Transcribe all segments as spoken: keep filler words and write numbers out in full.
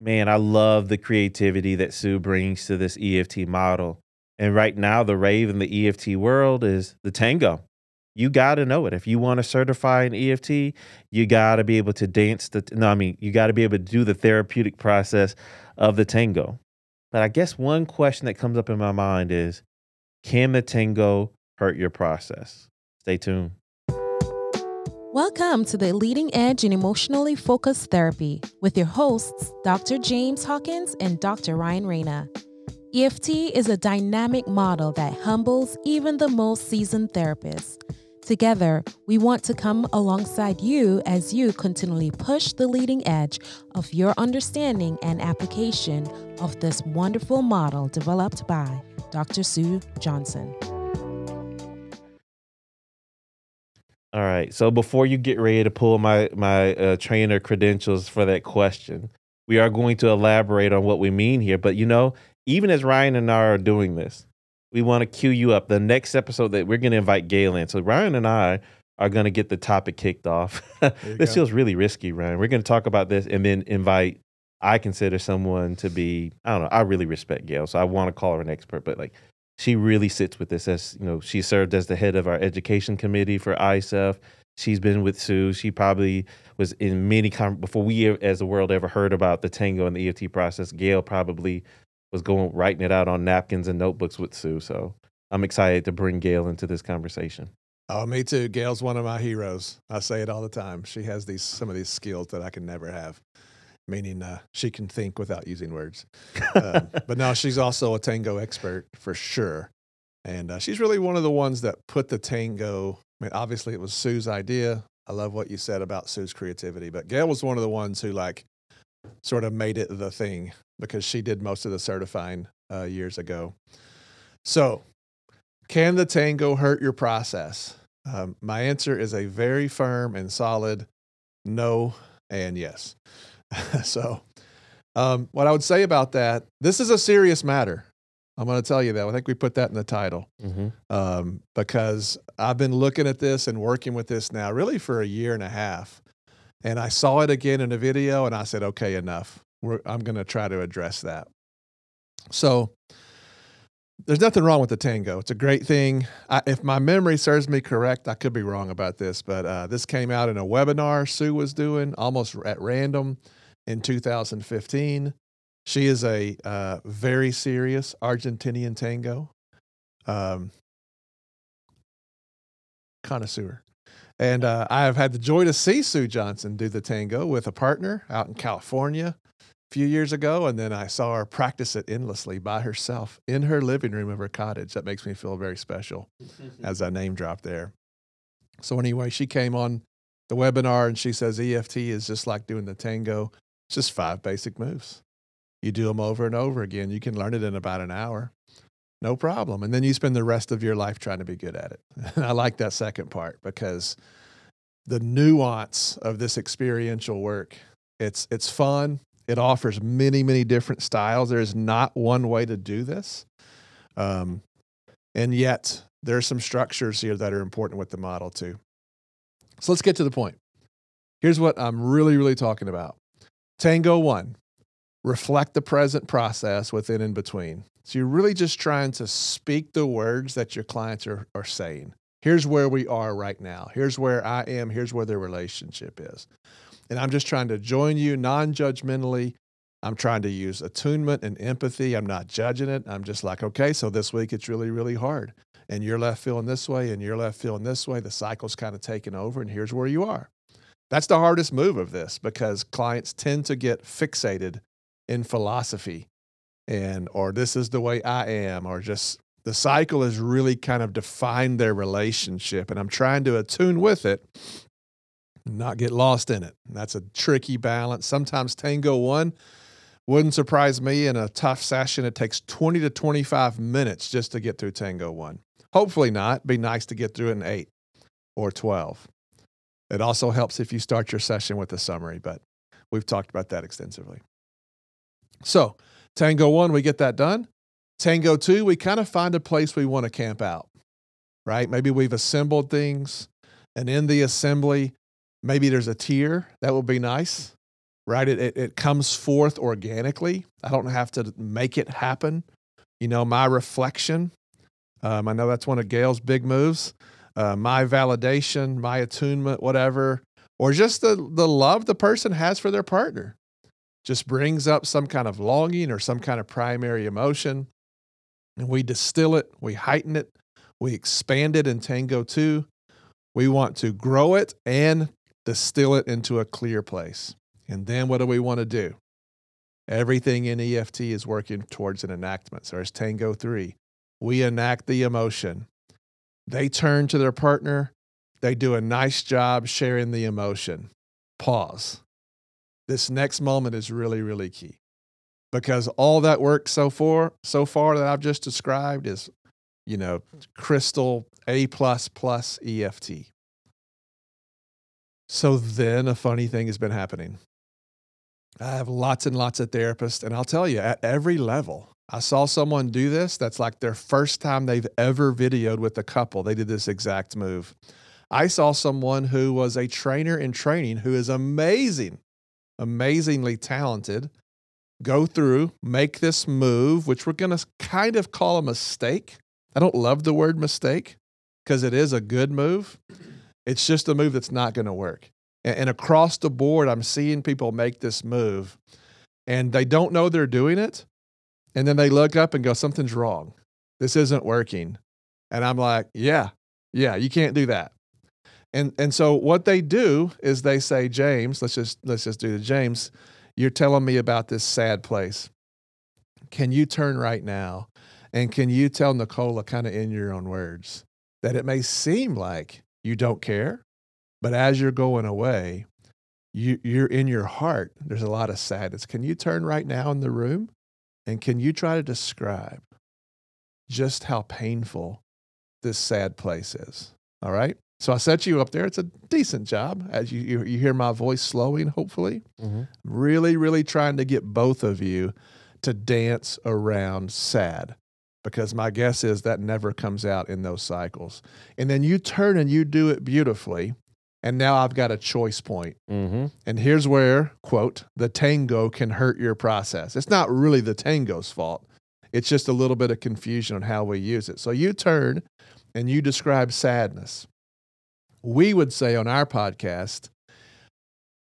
man, I love the creativity that Sue brings to this E F T model. And right now, the rave in the E F T world is the tango. You got to know it. If you want to certify an E F T, you got to be able to dance the, no, I mean, you got to be able to do the therapeutic process of the tango. But I guess one question that comes up in my mind is, can the tango hurt your process? Stay tuned. Welcome to the Leading Edge in Emotionally Focused Therapy with your hosts, Doctor James Hawkins and Doctor Ryan Reyna. E F T is a dynamic model that humbles even the most seasoned therapists. Together, we want to come alongside you as you continually push the leading edge of your understanding and application of this wonderful model developed by Doctor Sue Johnson. All right. So before you get ready to pull my, my uh, trainer credentials for that question, we are going to elaborate on what we mean here. But, you know, even as Ryan and I are doing this, we want to cue you up. The next episode that we're going to invite Gail in. So Ryan and I are going to get the topic kicked off. This go. feels really risky, Ryan. We're going to talk about this and then invite, I consider someone to be, I don't know, I really respect Gail. So I want to call her an expert, but like, she really sits with this as, you know, she served as the head of our education committee for I S A F. She's been with Sue. She probably was in many, con- before we as the world ever heard about the tango and the E F T process, Gail probably was going, writing it out on napkins and notebooks with Sue. So I'm excited to bring Gail into this conversation. Oh, me too. Gail's one of my heroes. I say it all the time. She has these, some of these skills that I can never have. Meaning uh, she can think without using words. Uh, but no, she's also a tango expert for sure. And uh, she's really one of the ones that put the tango, I mean, obviously it was Sue's idea. I love what you said about Sue's creativity, but Gail was one of the ones who like sort of made it the thing because she did most of the certifying uh, years ago. So can the tango hurt your process? Um, my answer is a very firm and solid no and yes. So um, what I would say about that, this is a serious matter. I'm going to tell you that. I think we put that in the title mm-hmm. um, because I've been looking at this and working with this now really for a year and a half. And I saw it again in a video and I said, okay, enough. We're, I'm going to try to address that. So there's nothing wrong with the tango. It's a great thing. I, if my memory serves me correct, I could be wrong about this, but uh, this came out in a webinar Sue was doing almost at random. In two thousand fifteen, she is a uh, very serious Argentinian tango um, connoisseur. And uh, I have had the joy to see Sue Johnson do the tango with a partner out in California a few years ago. And then I saw her practice it endlessly by herself in her living room of her cottage. That makes me feel very special as I name drop there. So anyway, she came on the webinar and she says E F T is just like doing the tango. It's just five basic moves. You do them over and over again. You can learn it in about an hour. No problem. And then you spend the rest of your life trying to be good at it. And I like that second part because the nuance of this experiential work, it's it's fun. It offers many, many different styles. There is not one way to do this. Um, and yet there are some structures here that are important with the model too. So let's get to the point. Here's what I'm really, really talking about. Tango one, reflect the present process within and between. So you're really just trying to speak the words that your clients are, are saying. Here's where we are right now. Here's where I am. Here's where their relationship is. And I'm just trying to join you non-judgmentally. I'm trying to use attunement and empathy. I'm not judging it. I'm just like, okay, so this week it's really, really hard. And you're left feeling this way, and you're left feeling this way. The cycle's kind of taken over, and here's where you are. That's the hardest move of this because clients tend to get fixated in philosophy and, or this is the way I am, or just the cycle has really kind of defined their relationship, and I'm trying to attune with it, not get lost in it. And that's a tricky balance. Sometimes tango one wouldn't surprise me in a tough session. It takes twenty to twenty-five minutes just to get through tango one. Hopefully not. Be nice to get through it in eight or twelve. It also helps if you start your session with a summary, but we've talked about that extensively. So tango one, we get that done. Tango two, we kind of find a place we want to camp out, right? Maybe we've assembled things, and in the assembly, maybe there's a tier. That would be nice. right? It, it, it comes forth organically. I don't have to make it happen. You know, my reflection, um, I know that's one of Gail's big moves, uh, my validation, my attunement, whatever, or just the, the love the person has for their partner just brings up some kind of longing or some kind of primary emotion. And we distill it, we heighten it, we expand it in Tango two. We want to grow it and distill it into a clear place. And then what do we want to do? Everything in E F T is working towards an enactment. So it's Tango three. We enact the emotion. They turn to their partner. They do a nice job sharing the emotion. Pause. This next moment is really, really key, because all that work so far, so far that I've just described is, you know, crystal A plus plus E F T. So then a funny thing has been happening. I have lots and lots of therapists, and I'll tell you, at every level, I saw someone do this that's like their first time they've ever videoed with a couple. They did this exact move. I saw someone who was a trainer in training who is amazing, amazingly talented, go through, make this move, which we're going to kind of call a mistake. I don't love the word mistake because it is a good move. It's just a move that's not going to work. And across the board, I'm seeing people make this move and they don't know they're doing it. And then they look up and go, something's wrong. This isn't working. And I'm like, yeah, yeah, you can't do that. And and so what they do is they say, James, let's just, let's just do the James, you're telling me about this sad place. Can you turn right now? And can you tell Nicola, kind of in your own words, that it may seem like you don't care, but as you're going away, you, you're in your heart, there's a lot of sadness. Can you turn right now in the room? And can you try to describe just how painful this sad place is? All right. So I set you up there. It's a decent job. As you, you, you hear my voice slowing, hopefully. Mm-hmm. Really, really trying to get both of you to dance around sad, because my guess is that never comes out in those cycles. And then you turn and you do it beautifully. And now I've got a choice point. Mm-hmm. And here's where, quote, the tango can hurt your process. It's not really the tango's fault. It's just a little bit of confusion on how we use it. So you turn and you describe sadness. We would say on our podcast,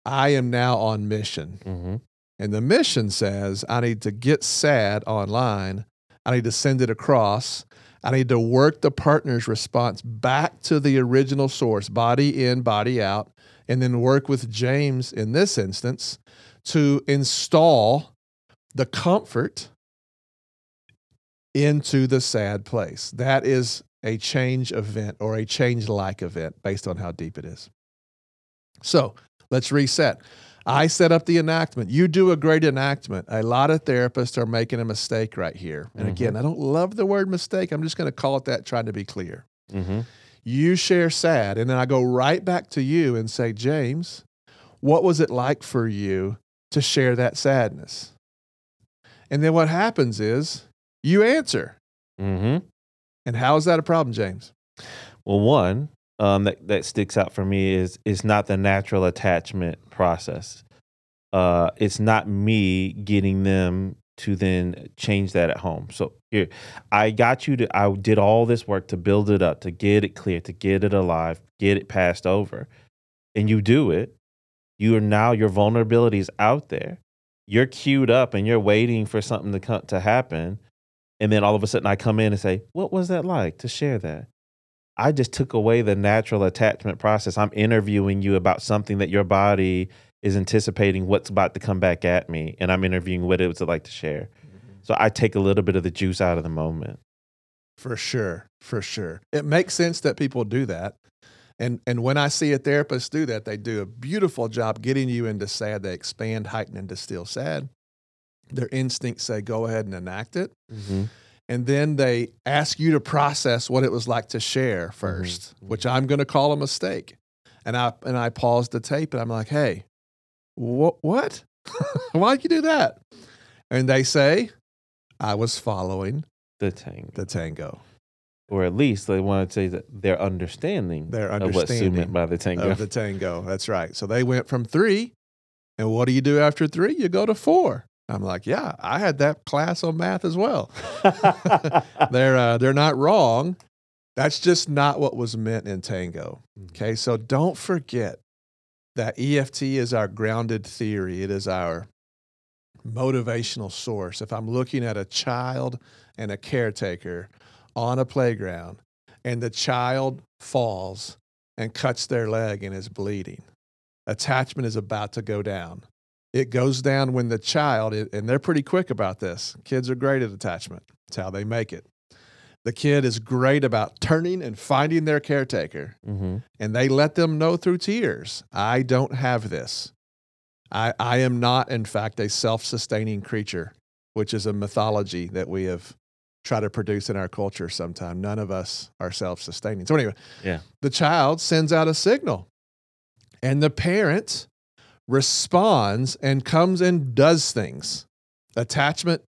I am now on mission. Mm-hmm. And the mission says, I need to get sad online. I need to send it across. I need to work the partner's response back to the original source, body in, body out, and then work with James in this instance to install the comfort into the sad place. That is a change event or a change-like event based on how deep it is. So let's reset. I set up the enactment. You do a great enactment. A lot of therapists are making a mistake right here. And mm-hmm. again, I don't love the word mistake. I'm just going to call it that, trying to be clear. Mm-hmm. You share sad, and then I go right back to you and say, James, what was it like for you to share that sadness? And then what happens is you answer. Mm-hmm. And how is that a problem, James? Well, one, Um, that, that sticks out for me is it's not the natural attachment process. Uh, it's not me getting them to then change that at home. So here, I got you to, I did all this work to build it up, to get it clear, to get it alive, get it passed over. And you do it. You are now, your vulnerability is out there. You're queued up and you're waiting for something to come, to happen. And then all of a sudden I come in and say, what was that like to share that? I just took away the natural attachment process. I'm interviewing you about something that your body is anticipating what's about to come back at me, and I'm interviewing what it was like to share. Mm-hmm. So I take a little bit of the juice out of the moment. For sure, for sure. It makes sense that people do that. And and when I see a therapist do that, they do a beautiful job getting you into sad. They expand, heighten, and distill sad. Their instincts say, go ahead and enact it. Mm-hmm. And then they ask you to process what it was like to share first, mm-hmm. which I'm going to call a mistake. And I and I pause the tape and I'm like, hey, wh- what? Why'd you do that? And they say, I was following the tango. The tango. Or at least they want to say that their understanding, their understanding of what Sue meant by the tango. Of the tango. That's right. So they went from three And what do you do after three? You go to four. I'm like, yeah, I had that class on math as well. they're, uh, they're not wrong. That's just not what was meant in Tango. Okay, so don't forget that E F T is our grounded theory. It is our motivational source. If I'm looking at a child and a caretaker on a playground and the child falls and cuts their leg and is bleeding, attachment is about to go down. It goes down when the child, and they're pretty quick about this. Kids are great at attachment. It's how they make it. The kid is great about turning and finding their caretaker. Mm-hmm. And they let them know through tears, I don't have this. I, I am not, in fact, a self-sustaining creature, which is a mythology that we have tried to produce in our culture sometime. None of us are self-sustaining. So anyway, yeah. The child sends out a signal. And the parent responds and comes and does things. Attachment,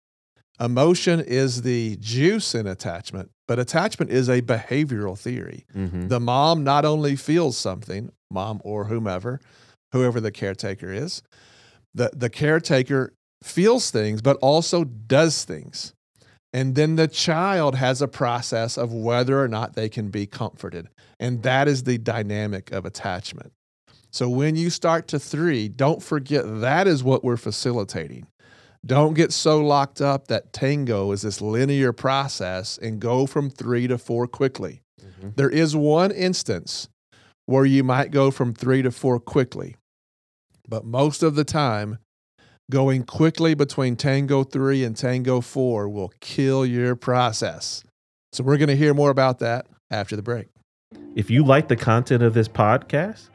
emotion is the juice in attachment, but attachment is a behavioral theory. Mm-hmm. The mom not only feels something, mom or whomever, whoever the caretaker is, the, the caretaker feels things, but also does things. And then the child has a process of whether or not they can be comforted. And that is the dynamic of attachment. So when you start to three, don't forget that is what we're facilitating. Don't get so locked up that Tango is this linear process and go from three to four quickly. Mm-hmm. There is one instance where you might go from three to four quickly, but most of the time, going quickly between Tango three and Tango four will kill your process. So we're going to hear more about that after the break. If you like the content of this podcast,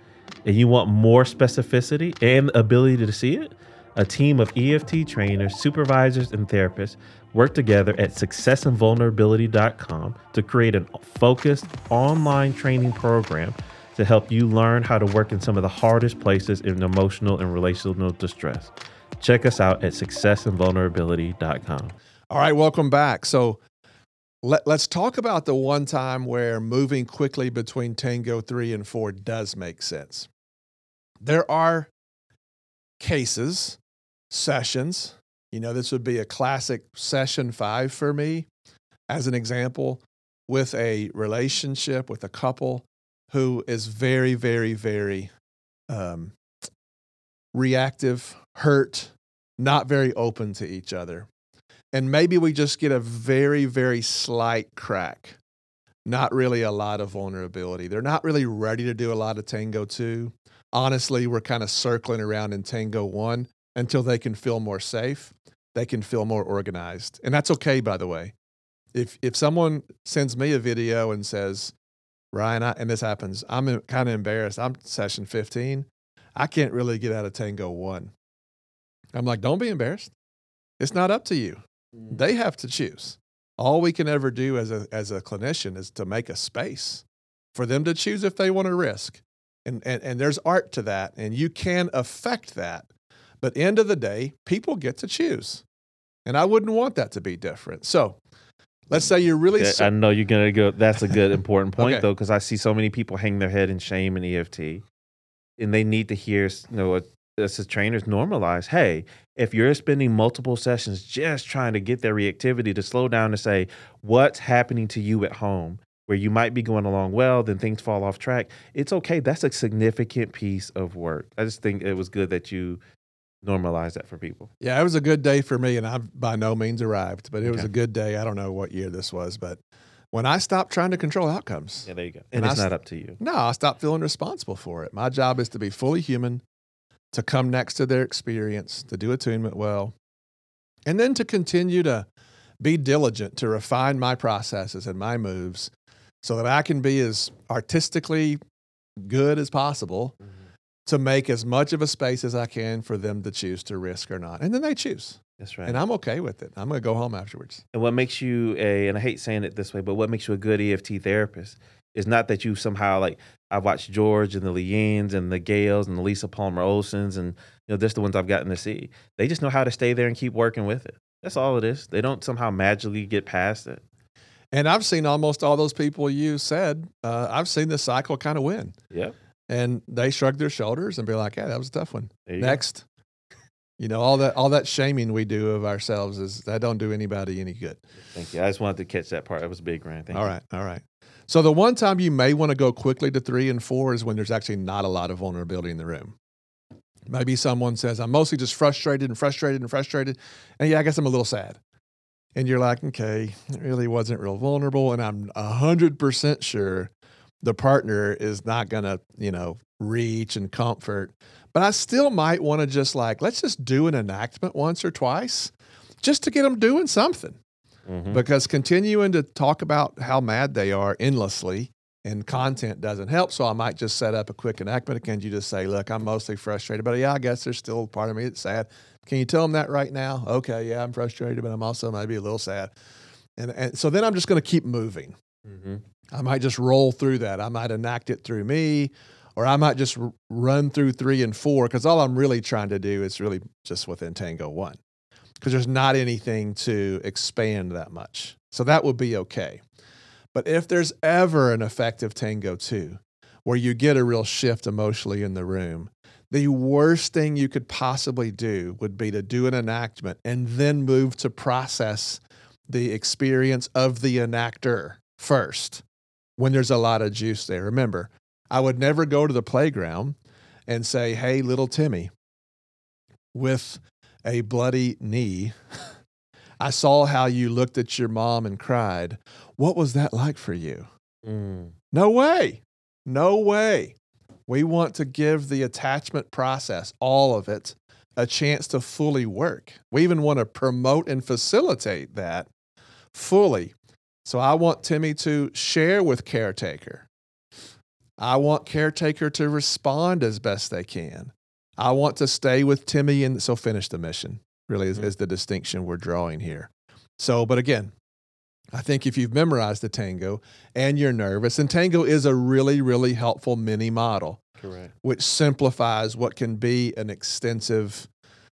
and you want more specificity and the ability to see it, a team of E F T trainers, supervisors, and therapists work together at success and vulnerability dot com to create a focused online training program to help you learn how to work in some of the hardest places in emotional and relational distress. Check us out at success and vulnerability dot com. All right, welcome back. So Let, let's talk about the one time where moving quickly between Tango three and four does make sense. There are cases, sessions. You know, this would be a classic session five for me, as an example, with a relationship, with a couple who is very, very, very um, reactive, hurt, not very open to each other. And maybe we just get a very, very slight crack. Not really a lot of vulnerability. They're not really ready to do a lot of Tango two. Honestly, we're kind of circling around in Tango one until they can feel more safe. They can feel more organized. And that's okay, by the way. If if someone sends me a video and says, Ryan, I, and this happens, I'm kind of embarrassed. I'm session fifteen. I can't really get out of Tango one. I'm like, don't be embarrassed. It's not up to you. They have to choose. All we can ever do as a as a clinician is to make a space for them to choose if they want to risk. And, and and there's art to that, and you can affect that. But end of the day, people get to choose. And I wouldn't want that to be different. So let's say you're really... I know you're going to go... That's a good important point, okay. Though, because I see so many people hang their head in shame in E F T, and they need to hear, you know, a us as trainers normalize, hey, if you're spending multiple sessions just trying to get their reactivity to slow down and say, what's happening to you at home, where you might be going along well, then things fall off track, it's okay. That's a significant piece of work. I just think it was good that you normalized that for people. Yeah, it was a good day for me, and I've by no means arrived, but it was okay. A good day. I don't know what year this was, but when I stopped trying to control outcomes. Yeah, there you go. And, and it's I, not up to you. No, I stopped feeling responsible for it. My job is to be fully human, to come next to their experience, to do attunement well, and then to continue to be diligent to refine my processes and my moves so that I can be as artistically good as possible mm-hmm. to make as much of a space as I can for them to choose to risk or not. And then they choose. That's right. And I'm okay with it. I'm going to go home afterwards. And what makes you a, and I hate saying it this way, but what makes you a good E F T therapist is not that you somehow like, I watched George and the Leannes and the Gails and the Lisa Palmer Olsons, and you know, that's the ones I've gotten to see. They just know how to stay there and keep working with it. That's all it is. They don't somehow magically get past it. And I've seen almost all those people you said, uh, I've seen this cycle kind of win. Yeah. And they shrug their shoulders and be like, yeah, that was a tough one. Next. Go. You know, all that all that shaming we do of ourselves is that don't do anybody any good. Thank you. I just wanted to catch that part. That was big, Ryan. Thank all you. Right. All right. So the one time you may want to go quickly to three and four is when there's actually not a lot of vulnerability in the room. Maybe someone says, I'm mostly just frustrated and frustrated and frustrated. And yeah, I guess I'm a little sad. And you're like, okay, it really wasn't real vulnerable. And I'm one hundred percent sure the partner is not going to, you know, reach and comfort. But I still might want to just like, let's just do an enactment once or twice just to get them doing something. Mm-hmm. Because continuing to talk about how mad they are endlessly and content doesn't help. So I might just set up a quick enactment. Again, you just say, look, I'm mostly frustrated, but yeah, I guess there's still part of me that's sad. Can you tell them that right now? Okay, yeah, I'm frustrated, but I'm also maybe a little sad. And, and so then I'm just going to keep moving. Mm-hmm. I might just roll through that. I might enact it through me. Or I might just r- run through three and four because all I'm really trying to do is really just within Tango one because there's not anything to expand that much. So that would be okay. But if there's ever an effective Tango two where you get a real shift emotionally in the room, the worst thing you could possibly do would be to do an enactment and then move to process the experience of the enactor first when there's a lot of juice there. Remember, I would never go to the playground and say, hey, little Timmy, with a bloody knee, I saw how you looked at your mom and cried. What was that like for you? Mm. No way. No way. We want to give the attachment process, all of it, a chance to fully work. We even want to promote and facilitate that fully. So I want Timmy to share with caretaker. I want caretaker to respond as best they can. I want to stay with Timmy and so finish the mission, really is, mm-hmm. is the distinction we're drawing here. So, but again, I think if you've memorized the Tango and you're nervous, and Tango is a really, really helpful mini model, correct, which simplifies what can be an extensive,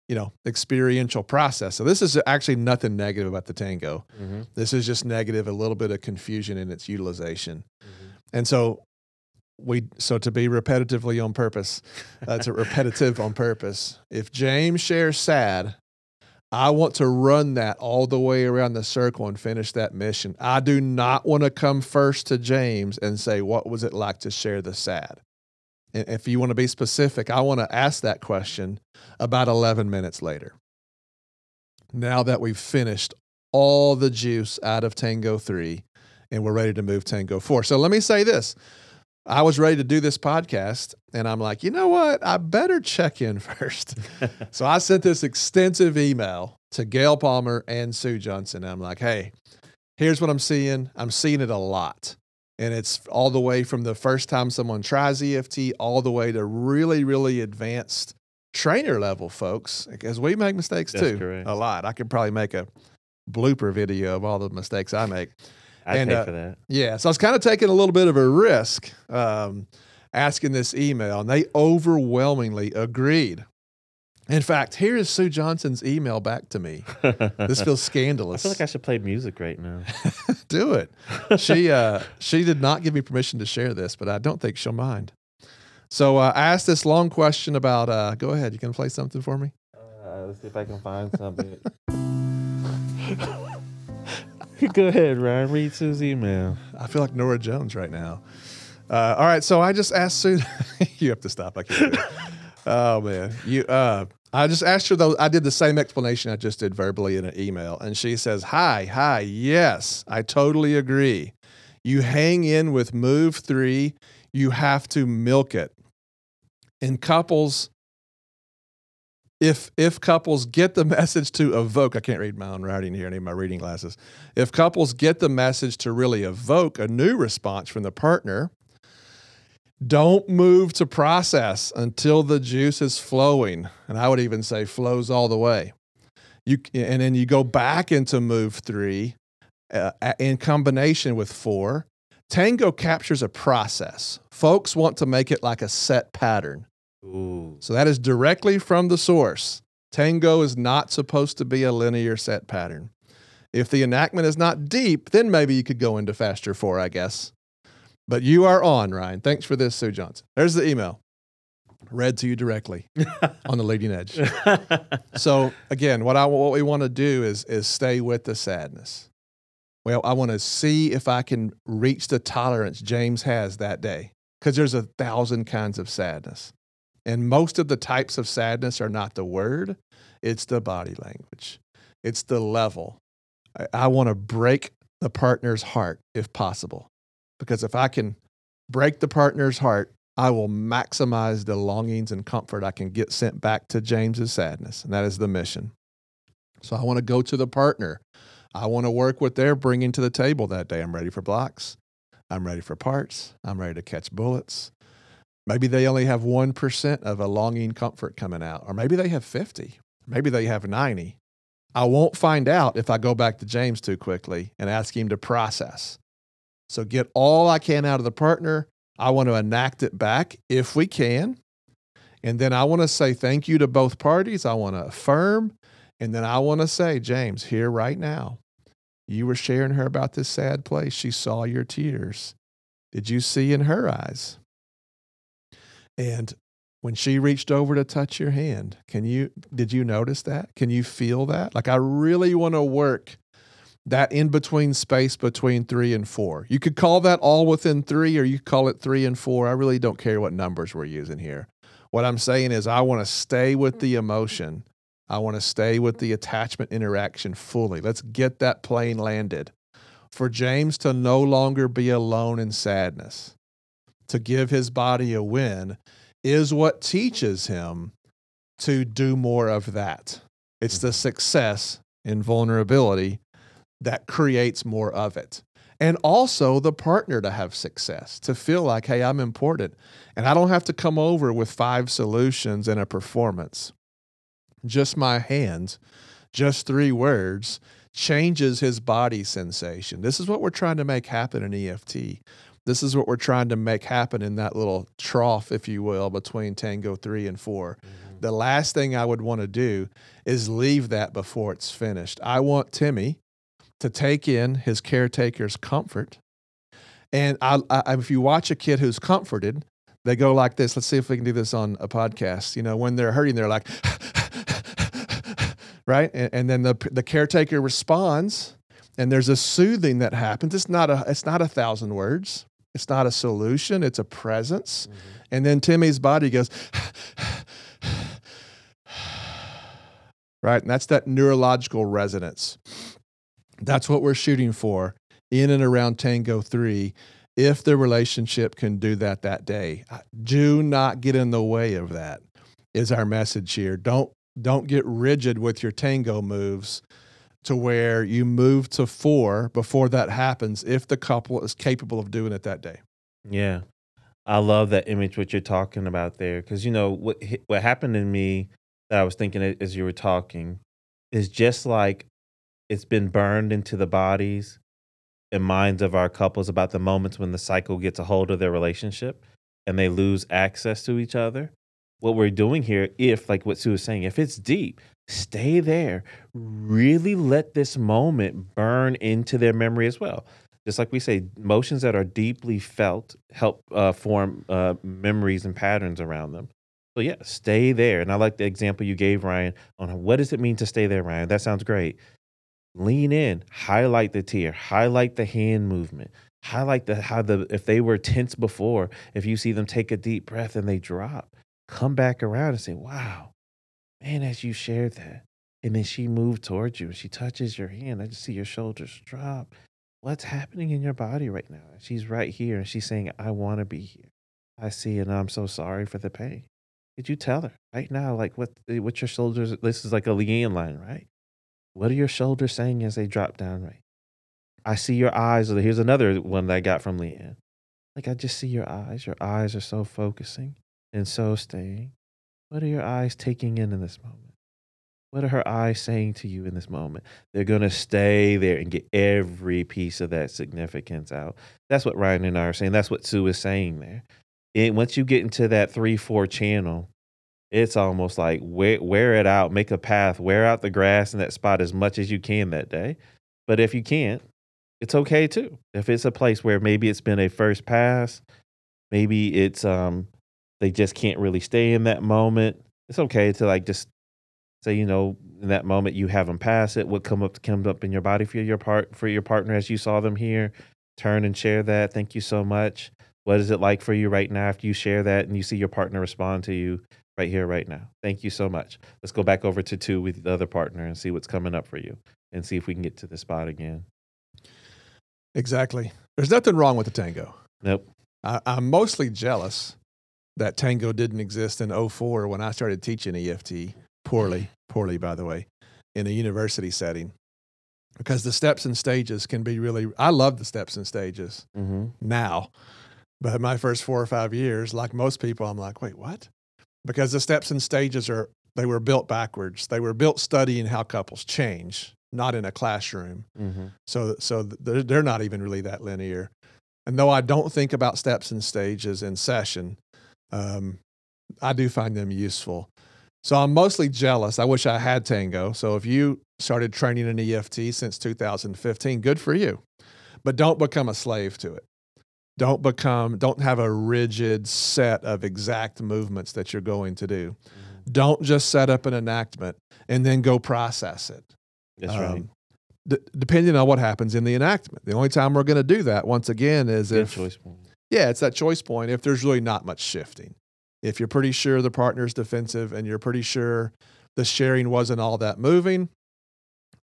you know, experiential process. So this is actually nothing negative about the Tango. Mm-hmm. This is just negative, a little bit of confusion in its utilization. Mm-hmm. And so, We so to be repetitively on purpose, uh, to repetitive on purpose. If James shares sad, I want to run that all the way around the circle and finish that mission. I do not want to come first to James and say, what was it like to share the sad? And if you want to be specific, I want to ask that question about eleven minutes later. Now that we've finished all the juice out of Tango three and we're ready to move Tango four. So let me say this. I was ready to do this podcast, and I'm like, you know what? I better check in first. So I sent this extensive email to Gail Palmer and Sue Johnson. And I'm like, hey, here's what I'm seeing. I'm seeing it a lot. And it's all the way from the first time someone tries E F T all the way to really, really advanced trainer level folks, because we make mistakes That's too, correct. A lot. I could probably make a blooper video of all the mistakes I make. I and, pay uh, for that. Yeah. So I was kind of taking a little bit of a risk um, asking this email, and they overwhelmingly agreed. In fact, here is Sue Johnson's email back to me. This feels scandalous. I feel like I should play music right now. Do it. She uh, she did not give me permission to share this, but I don't think she'll mind. So uh, I asked this long question about, uh, go ahead, you can play something for me? Uh, let's see if I can find something. Go ahead, Ryan. Read Sue's email. I feel like Norah Jones right now. Uh, all right, so I just asked Sue. You have to stop. I can't do it. Oh man, you. Uh, I just asked her though. I did the same explanation I just did verbally in an email, and she says, "Hi, hi. Yes, I totally agree. You hang in with move three. You have to milk it. In couples, If if couples get the message to evoke, I can't read my own writing here, I need my reading glasses. If couples get the message to really evoke a new response from the partner, don't move to process until the juice is flowing. And I would even say flows all the way. You and then you go back into move three uh, in combination with four. Tango captures a process. Folks want to make it like a set pattern. Ooh. So that is directly from the source. Tango is not supposed to be a linear set pattern. If the enactment is not deep, then maybe you could go into faster four, I guess. But you are on, Ryan. Thanks for this, Sue Johnson. There's the email. read to you directly on the leading edge. So again, what I what we want to do is is stay with the sadness. Well, I want to see if I can reach the tolerance James has that day, because there's a thousand kinds of sadness. And most of the types of sadness are not the word, it's the body language. It's the level. I, I want to break the partner's heart if possible, because if I can break the partner's heart, I will maximize the longings and comfort I can get sent back to James's sadness, and that is the mission. So I want to go to the partner. I want to work what they're bringing to the table that day. I'm ready for blocks. I'm ready for parts. I'm ready to catch bullets. Maybe they only have one percent of a longing comfort coming out, or maybe they have fifty. Maybe they have ninety. I won't find out if I go back to James too quickly and ask him to process. So get all I can out of the partner. I want to enact it back if we can. And then I want to say thank you to both parties. I want to affirm. And then I want to say, James, here right now, you were sharing her about this sad place. She saw your tears. Did you see in her eyes? And when she reached over to touch your hand, can you, did you notice that? Can you feel that? Like, I really want to work that in-between space between three and four. You could call that all within three, or you could call it three and four. I really don't care what numbers we're using here. What I'm saying is I want to stay with the emotion. I want to stay with the attachment interaction fully. Let's get that plane landed. For James to no longer be alone in sadness, to give his body a win, is what teaches him to do more of that. It's the success in vulnerability that creates more of it. And also the partner to have success, to feel like, hey, I'm important. And I don't have to come over with five solutions and a performance. Just my hands, just three words, changes his body sensation. This is what we're trying to make happen in E F T. This is what we're trying to make happen in that little trough, if you will, between Tango three and four. Mm-hmm. The last thing I would want to do is leave that before it's finished. I want Timmy to take in his caretaker's comfort. And I, I, if you watch a kid who's comforted, they go like this. Let's see if we can do this on a podcast. You know, when they're hurting, they're like, right? And, and then the the caretaker responds, and there's a soothing that happens. It's not a, it's not a thousand words. It's not a solution. It's a presence. Mm-hmm. And then Timmy's body goes, right? And that's that neurological resonance. That's what we're shooting for in and around Tango three. If the relationship can do that that day, do not get in the way of that is our message here. Don't, don't get rigid with your tango moves to where you move to four before that happens if the couple is capable of doing it that day. Yeah. I love that image, what you're talking about there. Because, you know, what what happened to me that I was thinking as you were talking is just like, it's been burned into the bodies and minds of our couples about the moments when the cycle gets a hold of their relationship and they lose access to each other. What we're doing here, if, like what Sue was saying, if it's deep, stay there. Really let this moment burn into their memory as well. Just like we say, emotions that are deeply felt help uh, form uh, memories and patterns around them. So yeah, stay there. And I like the example you gave, Ryan, on what does it mean to stay there, Ryan? That sounds great. Lean in, highlight the tear, highlight the hand movement, highlight the how the if they were tense before, if you see them take a deep breath and they drop, come back around and say, wow, man, as you shared that. And then she moved towards you and she touches your hand. I just see your shoulders drop. What's happening in your body right now? She's right here and she's saying, I want to be here. I see it and I'm so sorry for the pain. Did you tell her right now, like what, what your shoulders, this is like a Leanne line, right? What are your shoulders saying as they drop down, right? I see your eyes. Here's another one that I got from Leanne. Like, I just see your eyes. Your eyes are so focusing and so staying. What are your eyes taking in in this moment? What are her eyes saying to you in this moment? They're going to stay there and get every piece of that significance out. That's what Ryan and I are saying. That's what Sue is saying there. And once you get into that three, four channel, it's almost like wear, wear it out, make a path, wear out the grass in that spot as much as you can that day. But if you can't, it's okay too. If it's a place where maybe it's been a first pass, maybe it's um, They just can't really stay in that moment. It's okay to like just say, you know, in that moment you have them pass it. What come up comes up in your body for your part for your partner as you saw them here. Turn and share that. Thank you so much. What is it like for you right now after you share that and you see your partner respond to you right here, right now? Thank you so much. Let's go back over to two with the other partner and see what's coming up for you and see if we can get to the spot again. Exactly. There's nothing wrong with the tango. Nope. I, I'm mostly jealous that tango didn't exist in oh four when I started teaching E F T, poorly, poorly, by the way, in a university setting. Because the steps and stages can be really, I love the steps and stages mm-hmm. now. But my first four or five years, like most people, I'm like, wait, what? Because the steps and stages are, they were built backwards. They were built studying how couples change, not in a classroom. Mm-hmm. So so they're, they're not even really that linear. And though I don't think about steps and stages in session, um, I do find them useful. So I'm mostly jealous. I wish I had tango. So if you started training in E F T since two thousand fifteen, good for you. But don't become a slave to it. Don't become, don't have a rigid set of exact movements that you're going to do. Mm-hmm. Don't just set up an enactment and then go process it. That's um, right. D- depending on what happens in the enactment. The only time we're going to do that, once again, is Good if... choice point. Yeah, it's that choice point if there's really not much shifting. If you're pretty sure the partner's defensive and you're pretty sure the sharing wasn't all that moving,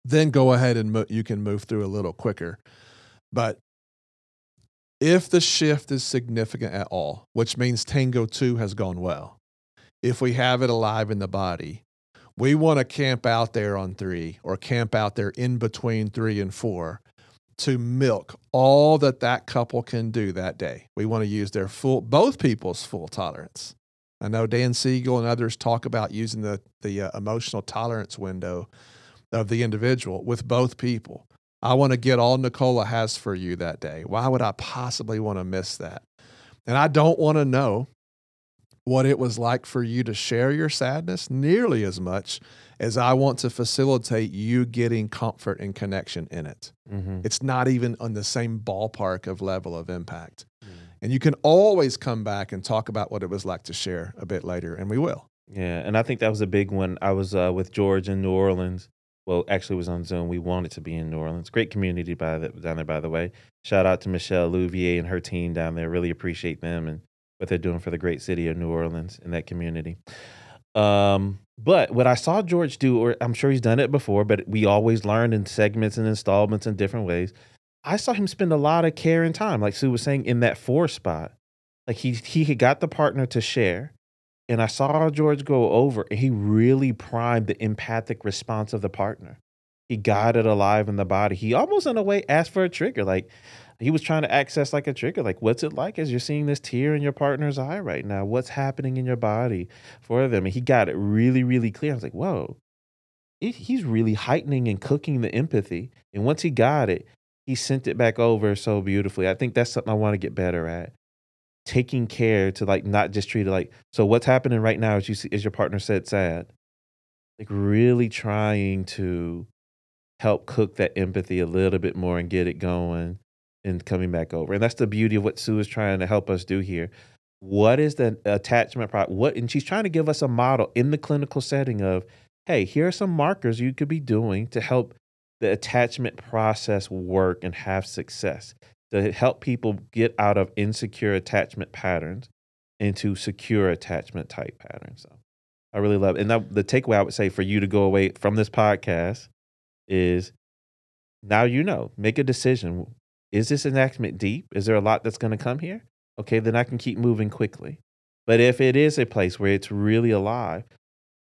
then go ahead and mo- you can move through a little quicker. But if the shift is significant at all, which means Tango two has gone well, if we have it alive in the body, we want to camp out there on three or camp out there in between three and four to milk all that that couple can do that day. We want to use their full, both people's full tolerance. I know Dan Siegel and others talk about using the, the uh, emotional tolerance window of the individual with both people. I want to get all Nicola has for you that day. Why would I possibly want to miss that? And I don't want to know what it was like for you to share your sadness nearly as much as I want to facilitate you getting comfort and connection in it. Mm-hmm. It's not even on the same ballpark of level of impact. Mm-hmm. And you can always come back and talk about what it was like to share a bit later, and we will. Yeah, and I think that was a big one. I was uh, with George in New Orleans. Well, actually, it was on Zoom. We wanted to be in New Orleans. Great community by the, down there, by the way. Shout out to Michelle Louvier and her team down there. Really appreciate them and what they're doing for the great city of New Orleans and that community. Um, but what I saw George do, or I'm sure he's done it before, but we always learn in segments and installments in different ways. I saw him spend a lot of care and time, like Sue was saying, in that four spot. Like he he had got the partner to share. And I saw George go over, and he really primed the empathic response of the partner. He got it alive in the body. He almost, in a way, asked for a trigger. Like, he was trying to access, like, a trigger. Like, what's it like as you're seeing this tear in your partner's eye right now? What's happening in your body for them? And he got it really, really clear. I was like, whoa, he's really heightening and cooking the empathy. And once he got it, he sent it back over so beautifully. I think that's something I want to get better at. Taking care to like not just treat it like, so what's happening right now as you see, as your partner said, sad, like really trying to help cook that empathy a little bit more and get it going and coming back over. And that's the beauty of what Sue is trying to help us do here. What is the attachment problem? What, and she's trying to give us a model in the clinical setting of, hey, here are some markers you could be doing to help the attachment process work and have success, to help people get out of insecure attachment patterns into secure attachment type patterns. So I really love it. And that, the takeaway I would say for you to go away from this podcast is now you know, make a decision. Is this enactment deep? Is there a lot that's going to come here? Okay, then I can keep moving quickly. But if it is a place where it's really alive,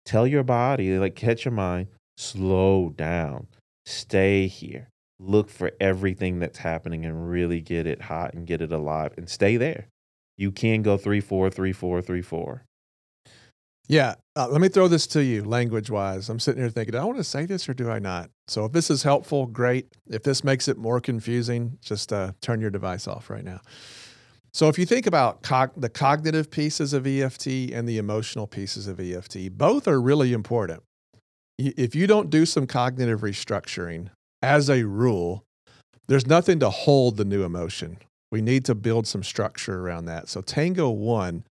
tell your body, like catch your mind, slow down, stay here. Look for everything that's happening and really get it hot and get it alive and stay there. You can go three, four, three, four, three, four. Yeah. Uh, let me throw this to you language wise. I'm sitting here thinking, do I want to say this or do I not? So if this is helpful, great. If this makes it more confusing, just uh, turn your device off right now. So if you think about cog- the cognitive pieces of E F T and the emotional pieces of E F T, both are really important. Y- if you don't do some cognitive restructuring, as a rule, there's nothing to hold the new emotion. We need to build some structure around that. So Tango one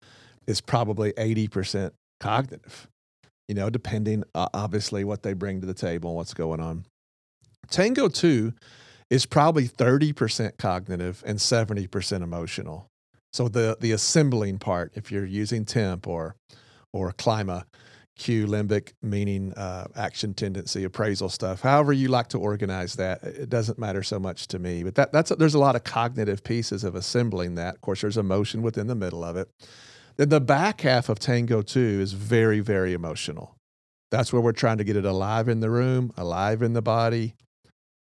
is probably eighty percent cognitive, you know, depending uh, obviously what they bring to the table and what's going on. Tango two is probably thirty percent cognitive and seventy percent emotional. So the the assembling part, if you're using temp or or clima, cue limbic, meaning uh, action tendency, appraisal stuff, however you like to organize that, it doesn't matter so much to me. But that that's there's a lot of cognitive pieces of assembling that. Of course, there's emotion within the middle of it. Then the back half of Tango two is very, very emotional. That's where we're trying to get it alive in the room, alive in the body.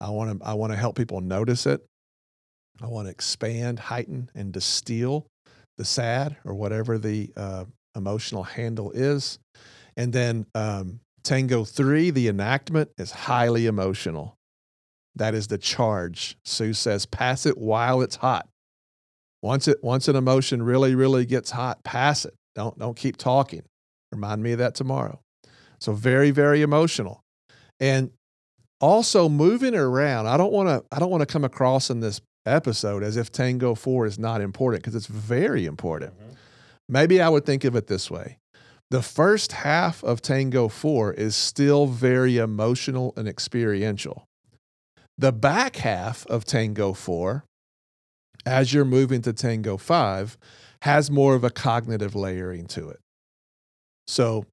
I want to I want to help people notice it. I want to expand, heighten, and distill the sad or whatever the uh, emotional handle is. And then um, Tango three, the enactment, is highly emotional. That is the charge. Sue says, pass it while it's hot. Once it once an emotion really, really gets hot, pass it. Don't, don't keep talking. Remind me of that tomorrow. So very, very emotional. And also moving around, I don't want to I don't want to come across in this episode as if Tango four is not important, because it's very important. Mm-hmm. Maybe I would think of it this way. The first half of Tango four is still very emotional and experiential. The back half of Tango four, as you're moving to Tango five, has more of a cognitive layering to it. So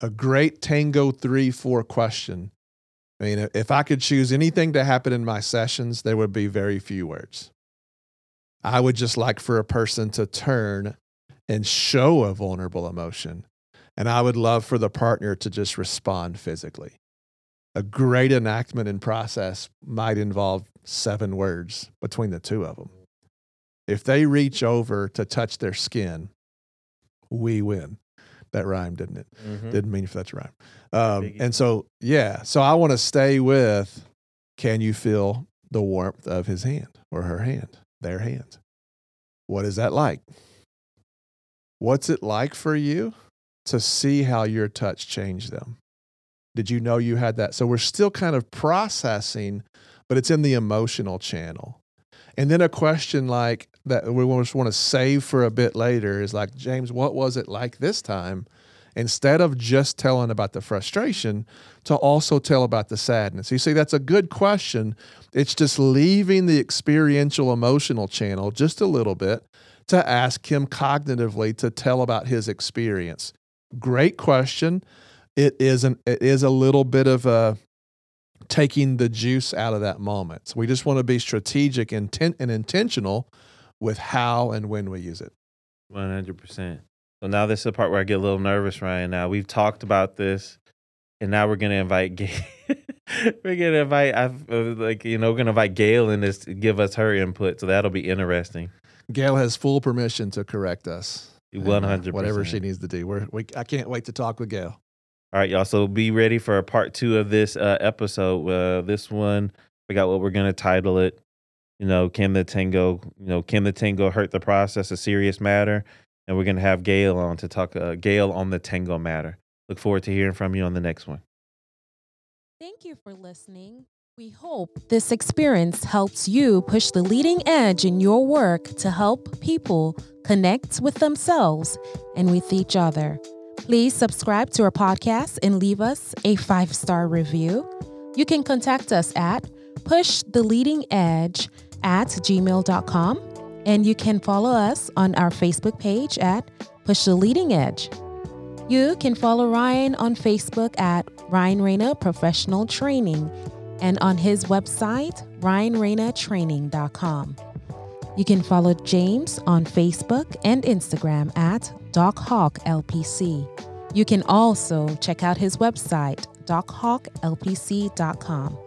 a great Tango three four question. I mean, if I could choose anything to happen in my sessions, there would be very few words. I would just like for a person to turn and show a vulnerable emotion. And I would love for the partner to just respond physically. A great enactment and process might involve seven words between the two of them. If they reach over to touch their skin, we win. That rhymed, didn't it? Mm-hmm. Didn't mean if that's a rhyme. Um, and so, yeah. So I want to stay with, can you feel the warmth of his hand or her hand, their hand? What is that like? What's it like for you to see how your touch changed them? Did you know you had that? So we're still kind of processing, but it's in the emotional channel. And then a question like that we just want to save for a bit later is like, James, what was it like this time? Instead of just telling about the frustration, to also tell about the sadness. You see, that's a good question. It's just leaving the experiential emotional channel just a little bit to ask him cognitively to tell about his experience. Great question. It is an, it is a little bit of a taking the juice out of that moment. So we just want to be strategic intent and intentional with how and when we use it. one hundred percent. So now this is the part where I get a little nervous, Ryan. Now we've talked about this, and now we're gonna invite Gail. we're gonna invite, I've, like you know, we're gonna invite Gail in this to give us her input. So that'll be interesting. Gail has full permission to correct us. one hundred percent. Whatever she needs to do. We're, we I can't wait to talk with Gail. All right, y'all. So be ready for part two of this uh, episode. Uh, this one, we got what we're gonna title it. You know, can the tango, you know, can the tango hurt the process? A serious matter. And we're gonna have Gail on to talk. Uh, Gail on the tango matter. Look forward to hearing from you on the next one. Thank you for listening. We hope this experience helps you push the leading edge in your work to help people connect with themselves and with each other. Please subscribe to our podcast and leave us a five-star review. You can contact us at push the leading edge at gmail dot com, and you can follow us on our Facebook page at Push the Leading Edge. You can follow Ryan on Facebook at Ryan Reyna Professional Training and on his website, ryan reyna training dot com. You can follow James on Facebook and Instagram at Doc Hawk L P C. You can also check out his website, doc hawk l p c dot com.